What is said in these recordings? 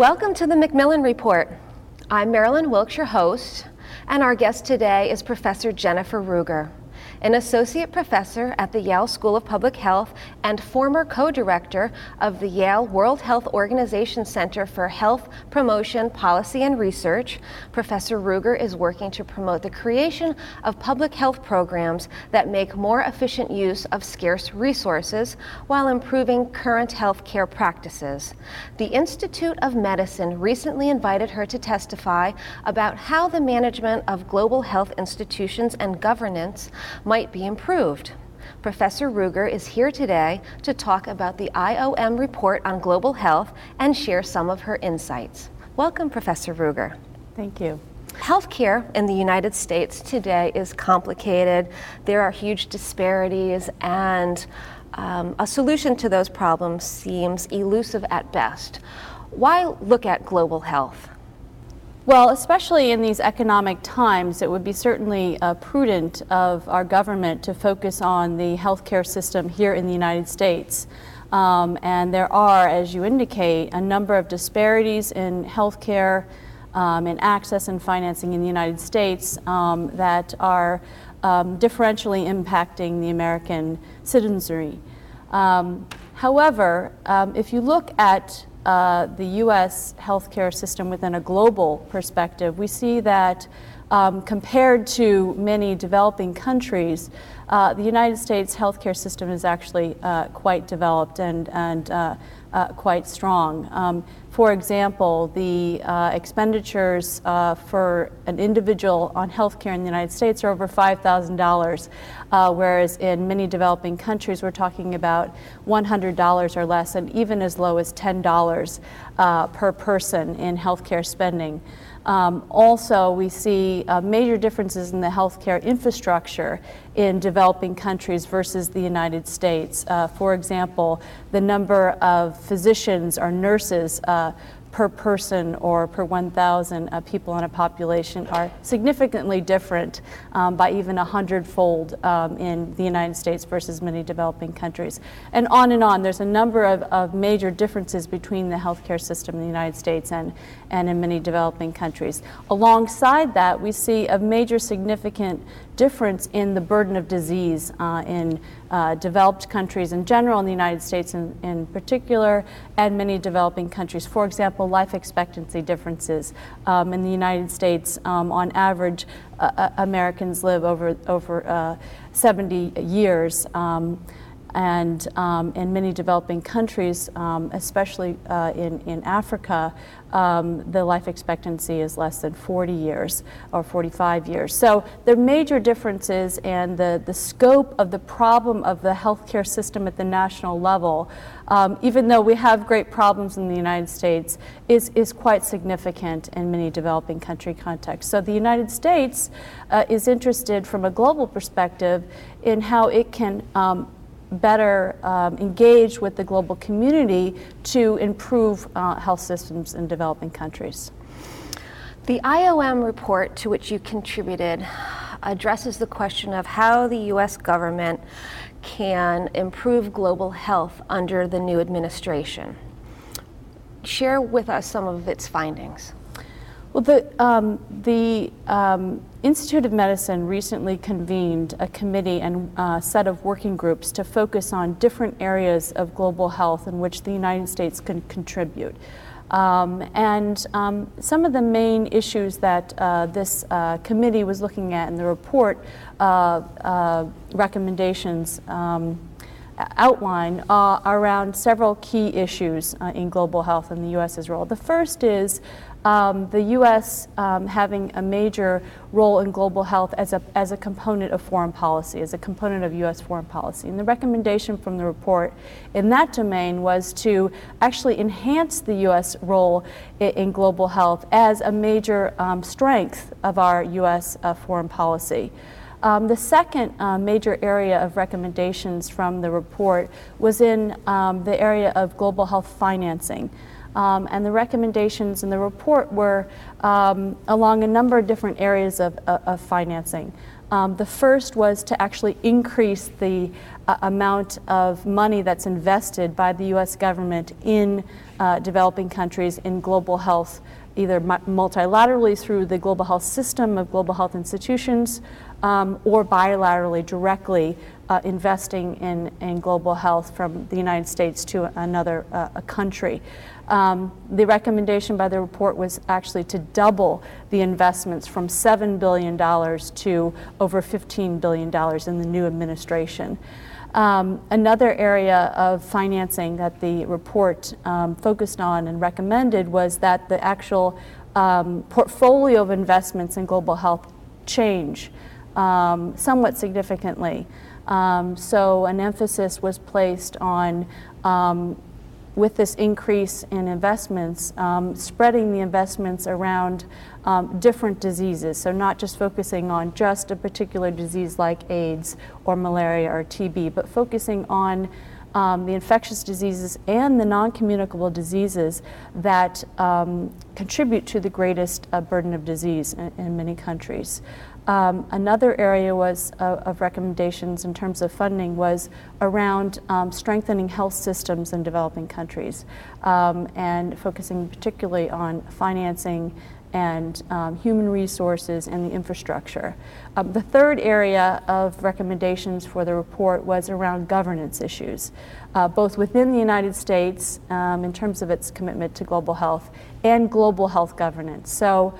Welcome to the Macmillan Report. I'm Marilyn Wilkes, your host, and our guest today is Professor Jennifer Ruger, an associate professor at the Yale School of Public Health and former co-director of the Yale World Health Organization Center for Health Promotion, Policy, and Research. Professor Ruger is working to promote the creation of public health programs that make more efficient use of scarce resources while improving current health care practices. The Institute of Medicine recently invited her to testify about how the management of global health institutions and governance might be improved. Professor Ruger is here today to talk about the IOM report on global health and share some of her insights. Welcome, Professor Ruger. Thank you. Healthcare in the United States today is complicated. There are huge disparities, and a solution to those problems seems elusive at best. Why look at global health? Well, especially in these economic times, it would be certainly prudent of our government to focus on the healthcare system here in the United States. And there are, as you indicate, a number of disparities in healthcare, in access and financing in the United States that are differentially impacting the American citizenry. However, if you look at the U.S. healthcare system within a global perspective, we see that compared to many developing countries, the United States healthcare system is actually quite developed and quite strong. For example, the expenditures for an individual on healthcare in the United States are over $5,000, whereas in many developing countries we're talking about $100 or less, and even as low as $10 per person in healthcare spending. Also, we see major differences in the healthcare infrastructure in developing countries versus the United States. For example, the number of physicians or nurses per person or per 1,000 people in a population are significantly different by even 100-fold in the United States versus many developing countries. And on, there's a number of major differences between the healthcare system in the United States and in many developing countries. Alongside that, we see a major significant difference in the burden of disease in developed countries in general, in the United States in particular, and many developing countries. For example, life expectancy differences. In the United States, on average, Americans live over 70 years. And in many developing countries, especially in Africa, the life expectancy is less than 40 years or 45 years. So there are major differences, and the scope of the problem of the healthcare system at the national level, even though we have great problems in the United States, is quite significant in many developing country contexts. So the United States is interested from a global perspective in how it can better engage with the global community to improve health systems in developing countries. The IOM report to which you contributed addresses the question of how the U.S. government can improve global health under the new administration. Share with us some of its findings. Well, the Institute of Medicine recently convened a committee and a set of working groups to focus on different areas of global health in which the United States can contribute. And some of the main issues that this committee was looking at in the report recommendations outline around several key issues in global health in the U.S.'s role. The first is the U.S. Having a major role in global health as a component of foreign policy, as a component of U.S. foreign policy. And the recommendation from the report in that domain was to actually enhance the U.S. role in global health as a major strength of our U.S. Foreign policy. The second major area of recommendations from the report was in the area of global health financing. And the recommendations in the report were along a number of different areas of financing. The first was to actually increase the amount of money that's invested by the U.S. government in developing countries in global health, either multilaterally through the global health system of global health institutions, or bilaterally directly investing in global health from the United States to another a country. The recommendation by the report was actually to double the investments from $7 billion to over $15 billion in the new administration. Another area of financing that the report focused on and recommended was that the actual portfolio of investments in global health change somewhat significantly. So an emphasis was placed on, with this increase in investments, spreading the investments around different diseases, so not just focusing on just a particular disease like AIDS or malaria or TB, but focusing on the infectious diseases and the non-communicable diseases that contribute to the greatest burden of disease in many countries. Another area was of recommendations in terms of funding was around strengthening health systems in developing countries, and focusing particularly on financing and human resources and the infrastructure. The third area of recommendations for the report was around governance issues, both within the United States in terms of its commitment to global health and global health governance. So,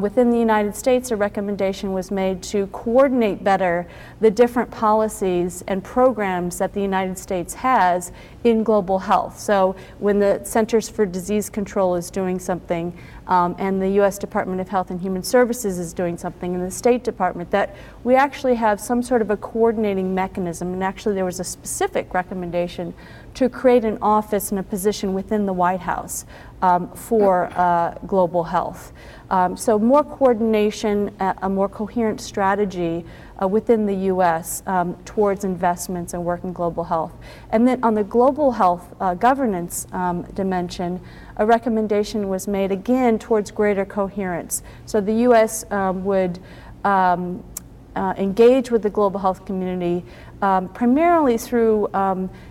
within the United States, a recommendation was made to coordinate better the different policies and programs that the United States has in global health. So when the Centers for Disease Control is doing something, and the U.S. Department of Health and Human Services is doing something, and the State Department, that we actually have some sort of a coordinating mechanism. And actually there was a specific recommendation to create an office and a position within the White House for global health. So more coordination, a more coherent strategy within the U.S. Towards investments and work in global health. And then on the global health governance dimension, a recommendation was made again towards greater coherence. So the U.S. would engage with the global health community primarily through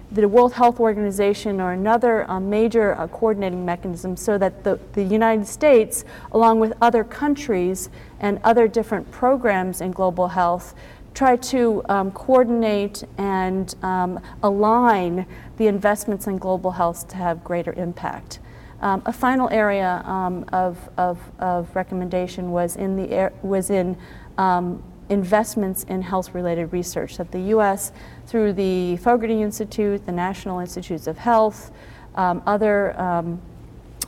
the World Health Organization or another major coordinating mechanism, so that the United States, along with other countries and other different programs in global health, try to coordinate and align the investments in global health to have greater impact. A final area of recommendation was in investments in health-related research, that the U.S., through the Fogarty Institute, the National Institutes of Health, other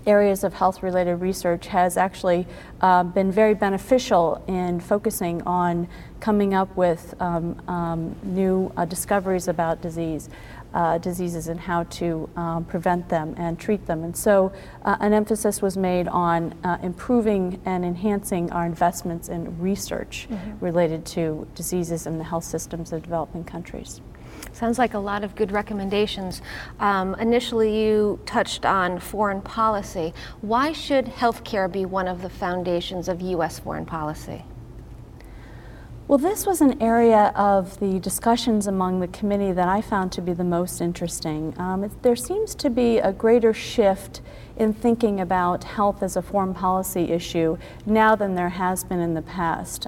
areas of health-related research, has actually been very beneficial in focusing on coming up with new discoveries about diseases and how to prevent them and treat them. And so an emphasis was made on improving and enhancing our investments in research related to diseases in the health systems of developing countries. Sounds like a lot of good recommendations. Initially, you touched on foreign policy. Why should healthcare be one of the foundations of U.S. foreign policy? Well, this was an area of the discussions among the committee that I found to be the most interesting. There seems to be a greater shift in thinking about health as a foreign policy issue now than there has been in the past.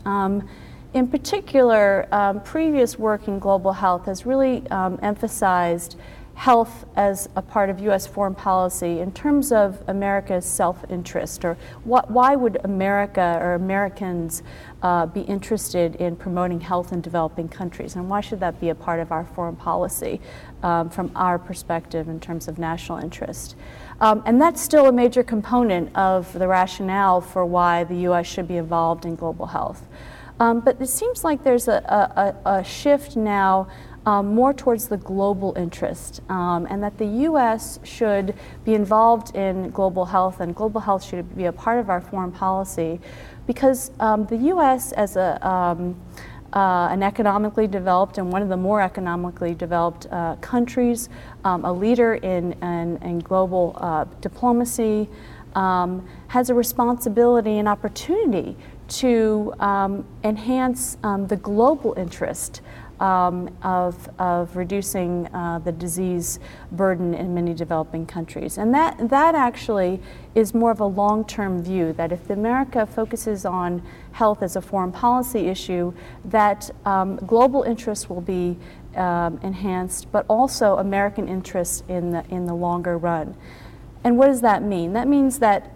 In particular, previous work in global health has really emphasized health as a part of U.S. foreign policy in terms of America's self-interest, or why would America or Americans be interested in promoting health in developing countries, and why should that be a part of our foreign policy from our perspective in terms of national interest. And that's still a major component of the rationale for why the U.S. should be involved in global health. But it seems like there's a shift now more towards the global interest, and that the U.S. should be involved in global health, and global health should be a part of our foreign policy, because the U.S. as an economically developed and one of the more economically developed countries, a leader in global diplomacy, has a responsibility and opportunity to enhance the global interest of reducing the disease burden in many developing countries. And that actually is more of a long-term view, that if America focuses on health as a foreign policy issue, that global interests will be enhanced, but also American interests in the longer run. And what does that mean? That means that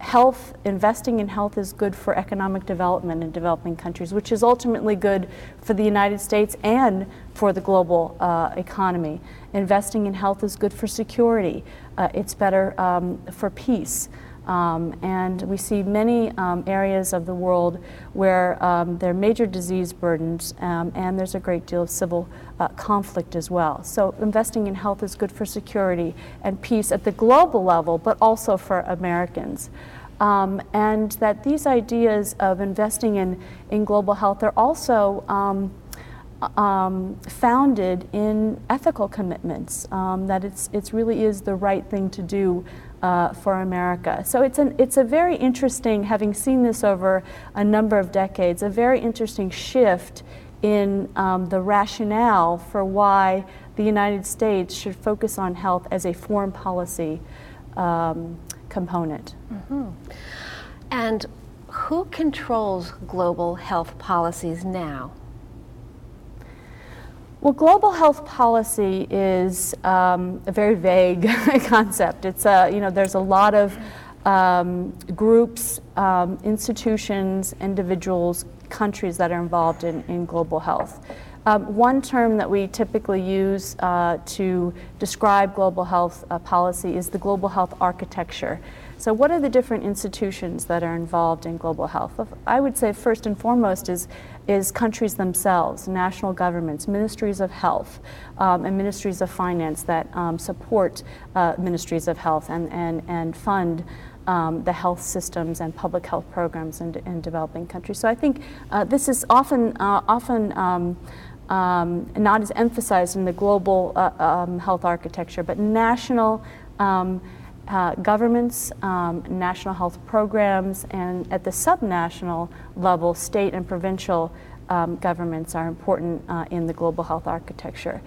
health, investing in health is good for economic development in developing countries, which is ultimately good for the United States and for the global economy. Investing in health is good for security. It's better for peace. And we see many areas of the world where there are major disease burdens and there's a great deal of civil conflict as well. So investing in health is good for security and peace at the global level, but also for Americans. And that these ideas of investing in global health are also founded in ethical commitments, that it really is the right thing to do for America. So it's a very interesting, having seen this over a number of decades, a very interesting shift in the rationale for why the United States should focus on health as a foreign policy component. Mm-hmm. And who controls global health policies now? Well, global health policy is a very vague concept. It's there's a lot of groups, institutions, individuals, countries that are involved in global health. One term that we typically use to describe global health policy is the global health architecture. So what are the different institutions that are involved in global health? I would say first and foremost is countries themselves, national governments, ministries of health, and ministries of finance that support ministries of health and fund the health systems and public health programs in developing countries. So I think this is often not as emphasized in the global health architecture, but national governments, national health programs, and at the subnational level, state and provincial governments are important in the global health architecture.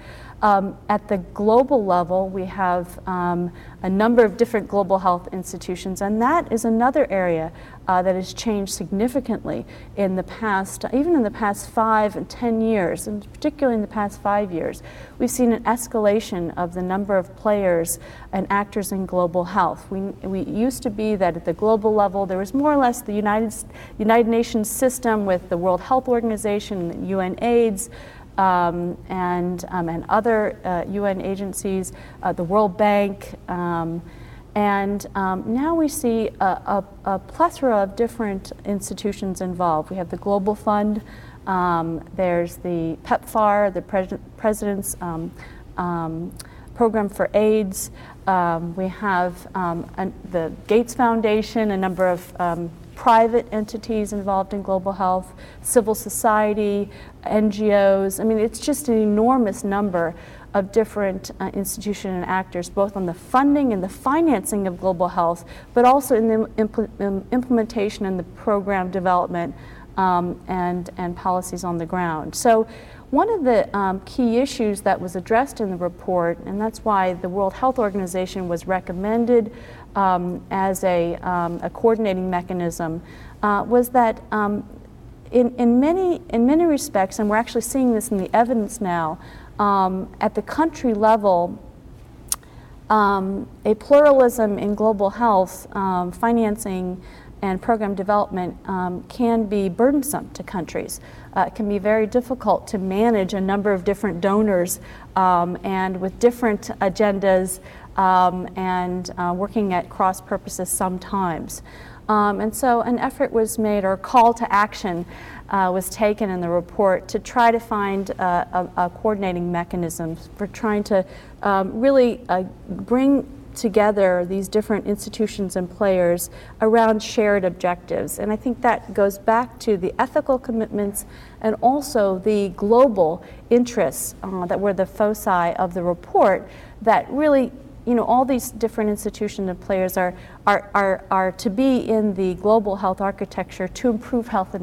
At the global level, we have a number of different global health institutions, and that is another area that has changed significantly in the past, even in the past 5 and 10 years, and particularly in the past 5 years. We've seen an escalation of the number of players and actors in global health. We used to be that at the global level, there was more or less the United Nations system with the World Health Organization, UNAIDS, and other UN agencies, the World Bank, and now we see a plethora of different institutions involved. We have the Global Fund, there's the PEPFAR, the President's Program for AIDS, we have the Gates Foundation, a number of private entities involved in global health, civil society, NGOs. I mean, it's just an enormous number of different institutions and actors, both on the funding and the financing of global health, but also in the implementation and the program development and policies on the ground. So one of the key issues that was addressed in the report, and that's why the World Health Organization was recommended as a coordinating mechanism, was that in many respects, and we're actually seeing this in the evidence now, at the country level, a pluralism in global health financing and program development can be burdensome to countries. It can be very difficult to manage a number of different donors and with different agendas and working at cross purposes sometimes. And so an effort was made, or a call to action was taken in the report to try to find a coordinating mechanism for trying to really bring together these different institutions and players around shared objectives. And I think that goes back to the ethical commitments and also the global interests that were the foci of the report that really you know, all these different institutions and players are to be in the global health architecture to improve health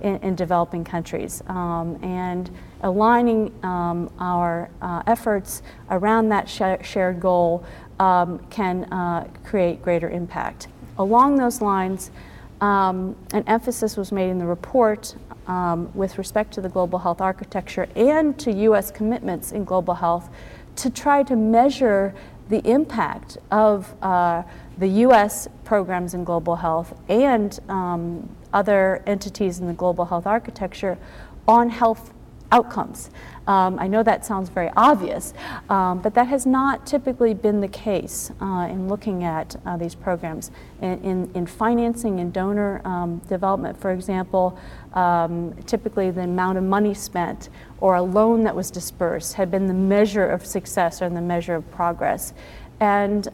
in developing countries, and aligning our efforts around that shared goal can create greater impact. Along those lines, an emphasis was made in the report with respect to the global health architecture and to U.S. commitments in global health to try to measure the impact of the U.S. programs in global health and other entities in the global health architecture on health outcomes. I know that sounds very obvious, but that has not typically been the case in looking at these programs. In financing and donor development, for example, typically the amount of money spent or a loan that was dispersed had been the measure of success or the measure of progress. And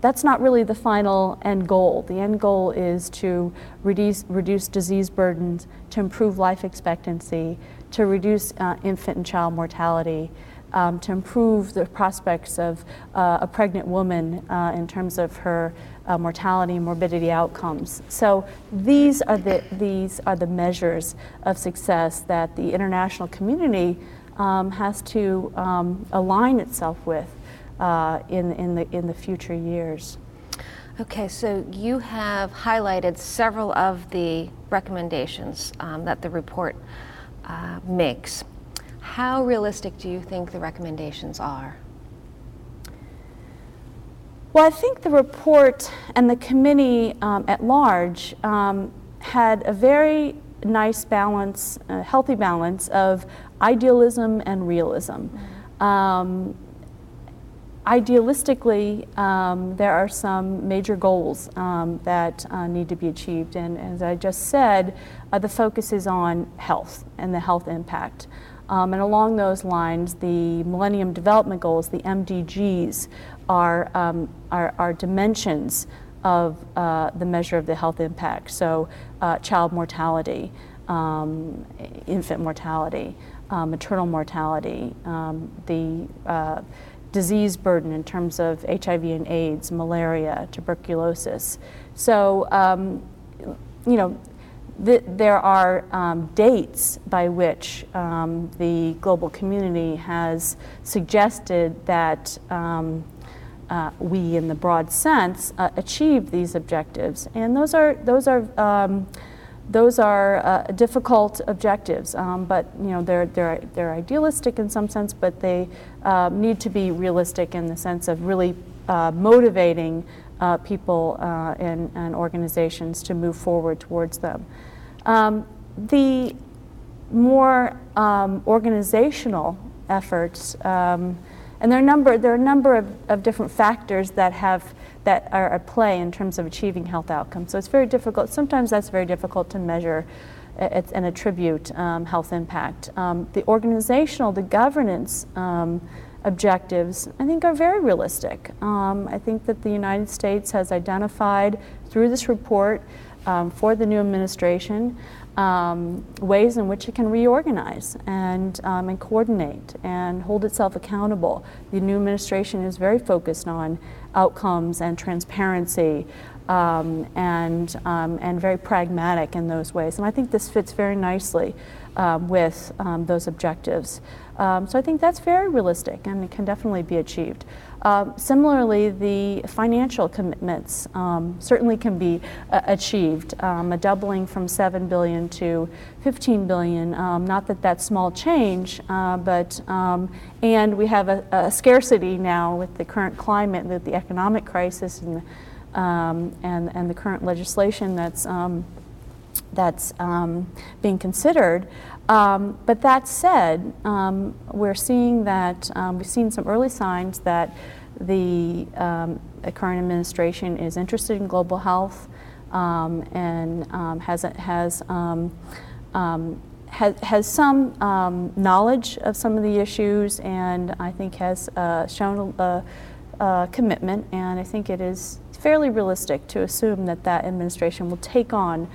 that's not really the final end goal. The end goal is to reduce disease burdens, to improve life expectancy, to reduce infant and child mortality, to improve the prospects of a pregnant woman in terms of her mortality and morbidity outcomes. So these are the measures of success that the international community has to align itself with in the future years. Okay, so you have highlighted several of the recommendations that the report makes. How realistic do you think the recommendations are? Well, I think the report and the committee at large had a very nice balance, a healthy balance of idealism and realism. Idealistically, there are some major goals that need to be achieved, and as I just said, the focus is on health and the health impact. And along those lines, the Millennium Development Goals, the MDGs, are dimensions of the measure of the health impact. So, child mortality, infant mortality, maternal mortality, the disease burden in terms of HIV and AIDS, malaria, tuberculosis. So, you know, there are dates by which the global community has suggested that we, in the broad sense, achieve these objectives, and those are difficult objectives, but you know they're idealistic in some sense, but they need to be realistic in the sense of really motivating people and organizations to move forward towards them. The more organizational efforts, and there are a number of different factors that are at play in terms of achieving health outcomes. So it's very difficult. Sometimes that's very difficult to measure and attribute health impact. The organizational, the governance objectives, I think, are very realistic. I think that the United States has identified through this report for the new administration ways in which it can reorganize and coordinate and hold itself accountable. The new administration is very focused on outcomes and transparency and very pragmatic in those ways. And I think this fits very nicely with those objectives. So I think that's very realistic and it can definitely be achieved. Similarly, the financial commitments certainly can be achieved, a doubling from 7 billion to 15 billion, not that that's small change, but and we have a scarcity now with the current climate, with the economic crisis and the current legislation that's being considered. But that said, we're seeing that we've seen some early signs that the current administration is interested in global health and has some knowledge of some of the issues, and I think has shown a commitment. And I think it is fairly realistic to assume that administration will take on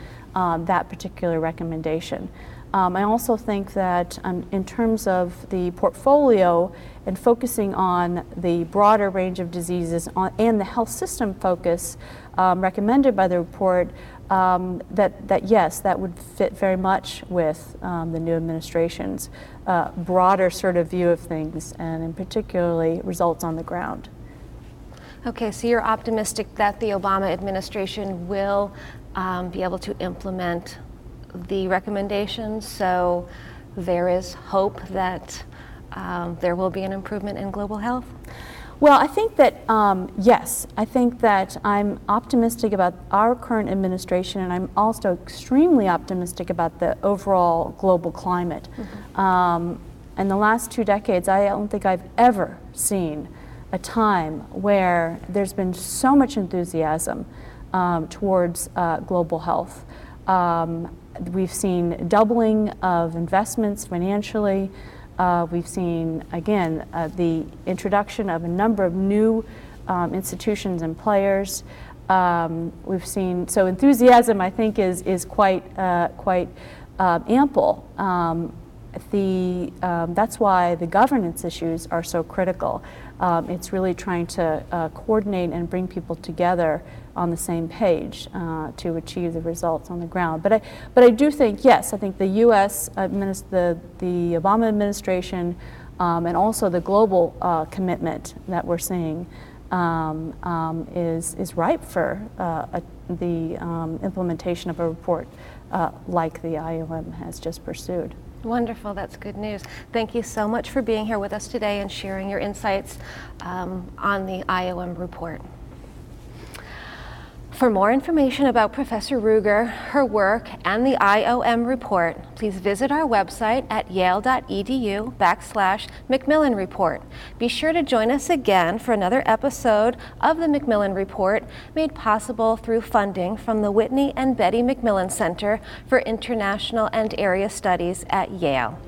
that particular recommendation. I also think that in terms of the portfolio and focusing on the broader range of diseases and the health system focus recommended by the report, yes, that would fit very much with the new administration's broader sort of view of things, and in particularly results on the ground. Okay, so you're optimistic that the Obama administration will be able to implement the recommendations, so there is hope that there will be an improvement in global health? Well, I think that, yes, I think that I'm optimistic about our current administration, and I'm also extremely optimistic about the overall global climate. Mm-hmm. In the last 2 decades, I don't think I've ever seen a time where there's been so much enthusiasm towards global health. We've seen doubling of investments financially. We've seen, again, the introduction of a number of new institutions and players. We've seen, so enthusiasm, I think, is quite ample. That's why the governance issues are so critical. It's really trying to coordinate and bring people together on the same page to achieve the results on the ground. But I do think, yes, I think the U.S., the Obama administration, and also the global commitment that we're seeing is ripe for the implementation of a report like the IOM has just pursued. Wonderful, that's good news. Thank you so much for being here with us today and sharing your insights on the IOM report. For more information about Professor Ruger, her work, and the IOM report, please visit our website at yale.edu/Macmillan Report. Be sure to join us again for another episode of the Macmillan Report, made possible through funding from the Whitney and Betty Macmillan Center for International and Area Studies at Yale.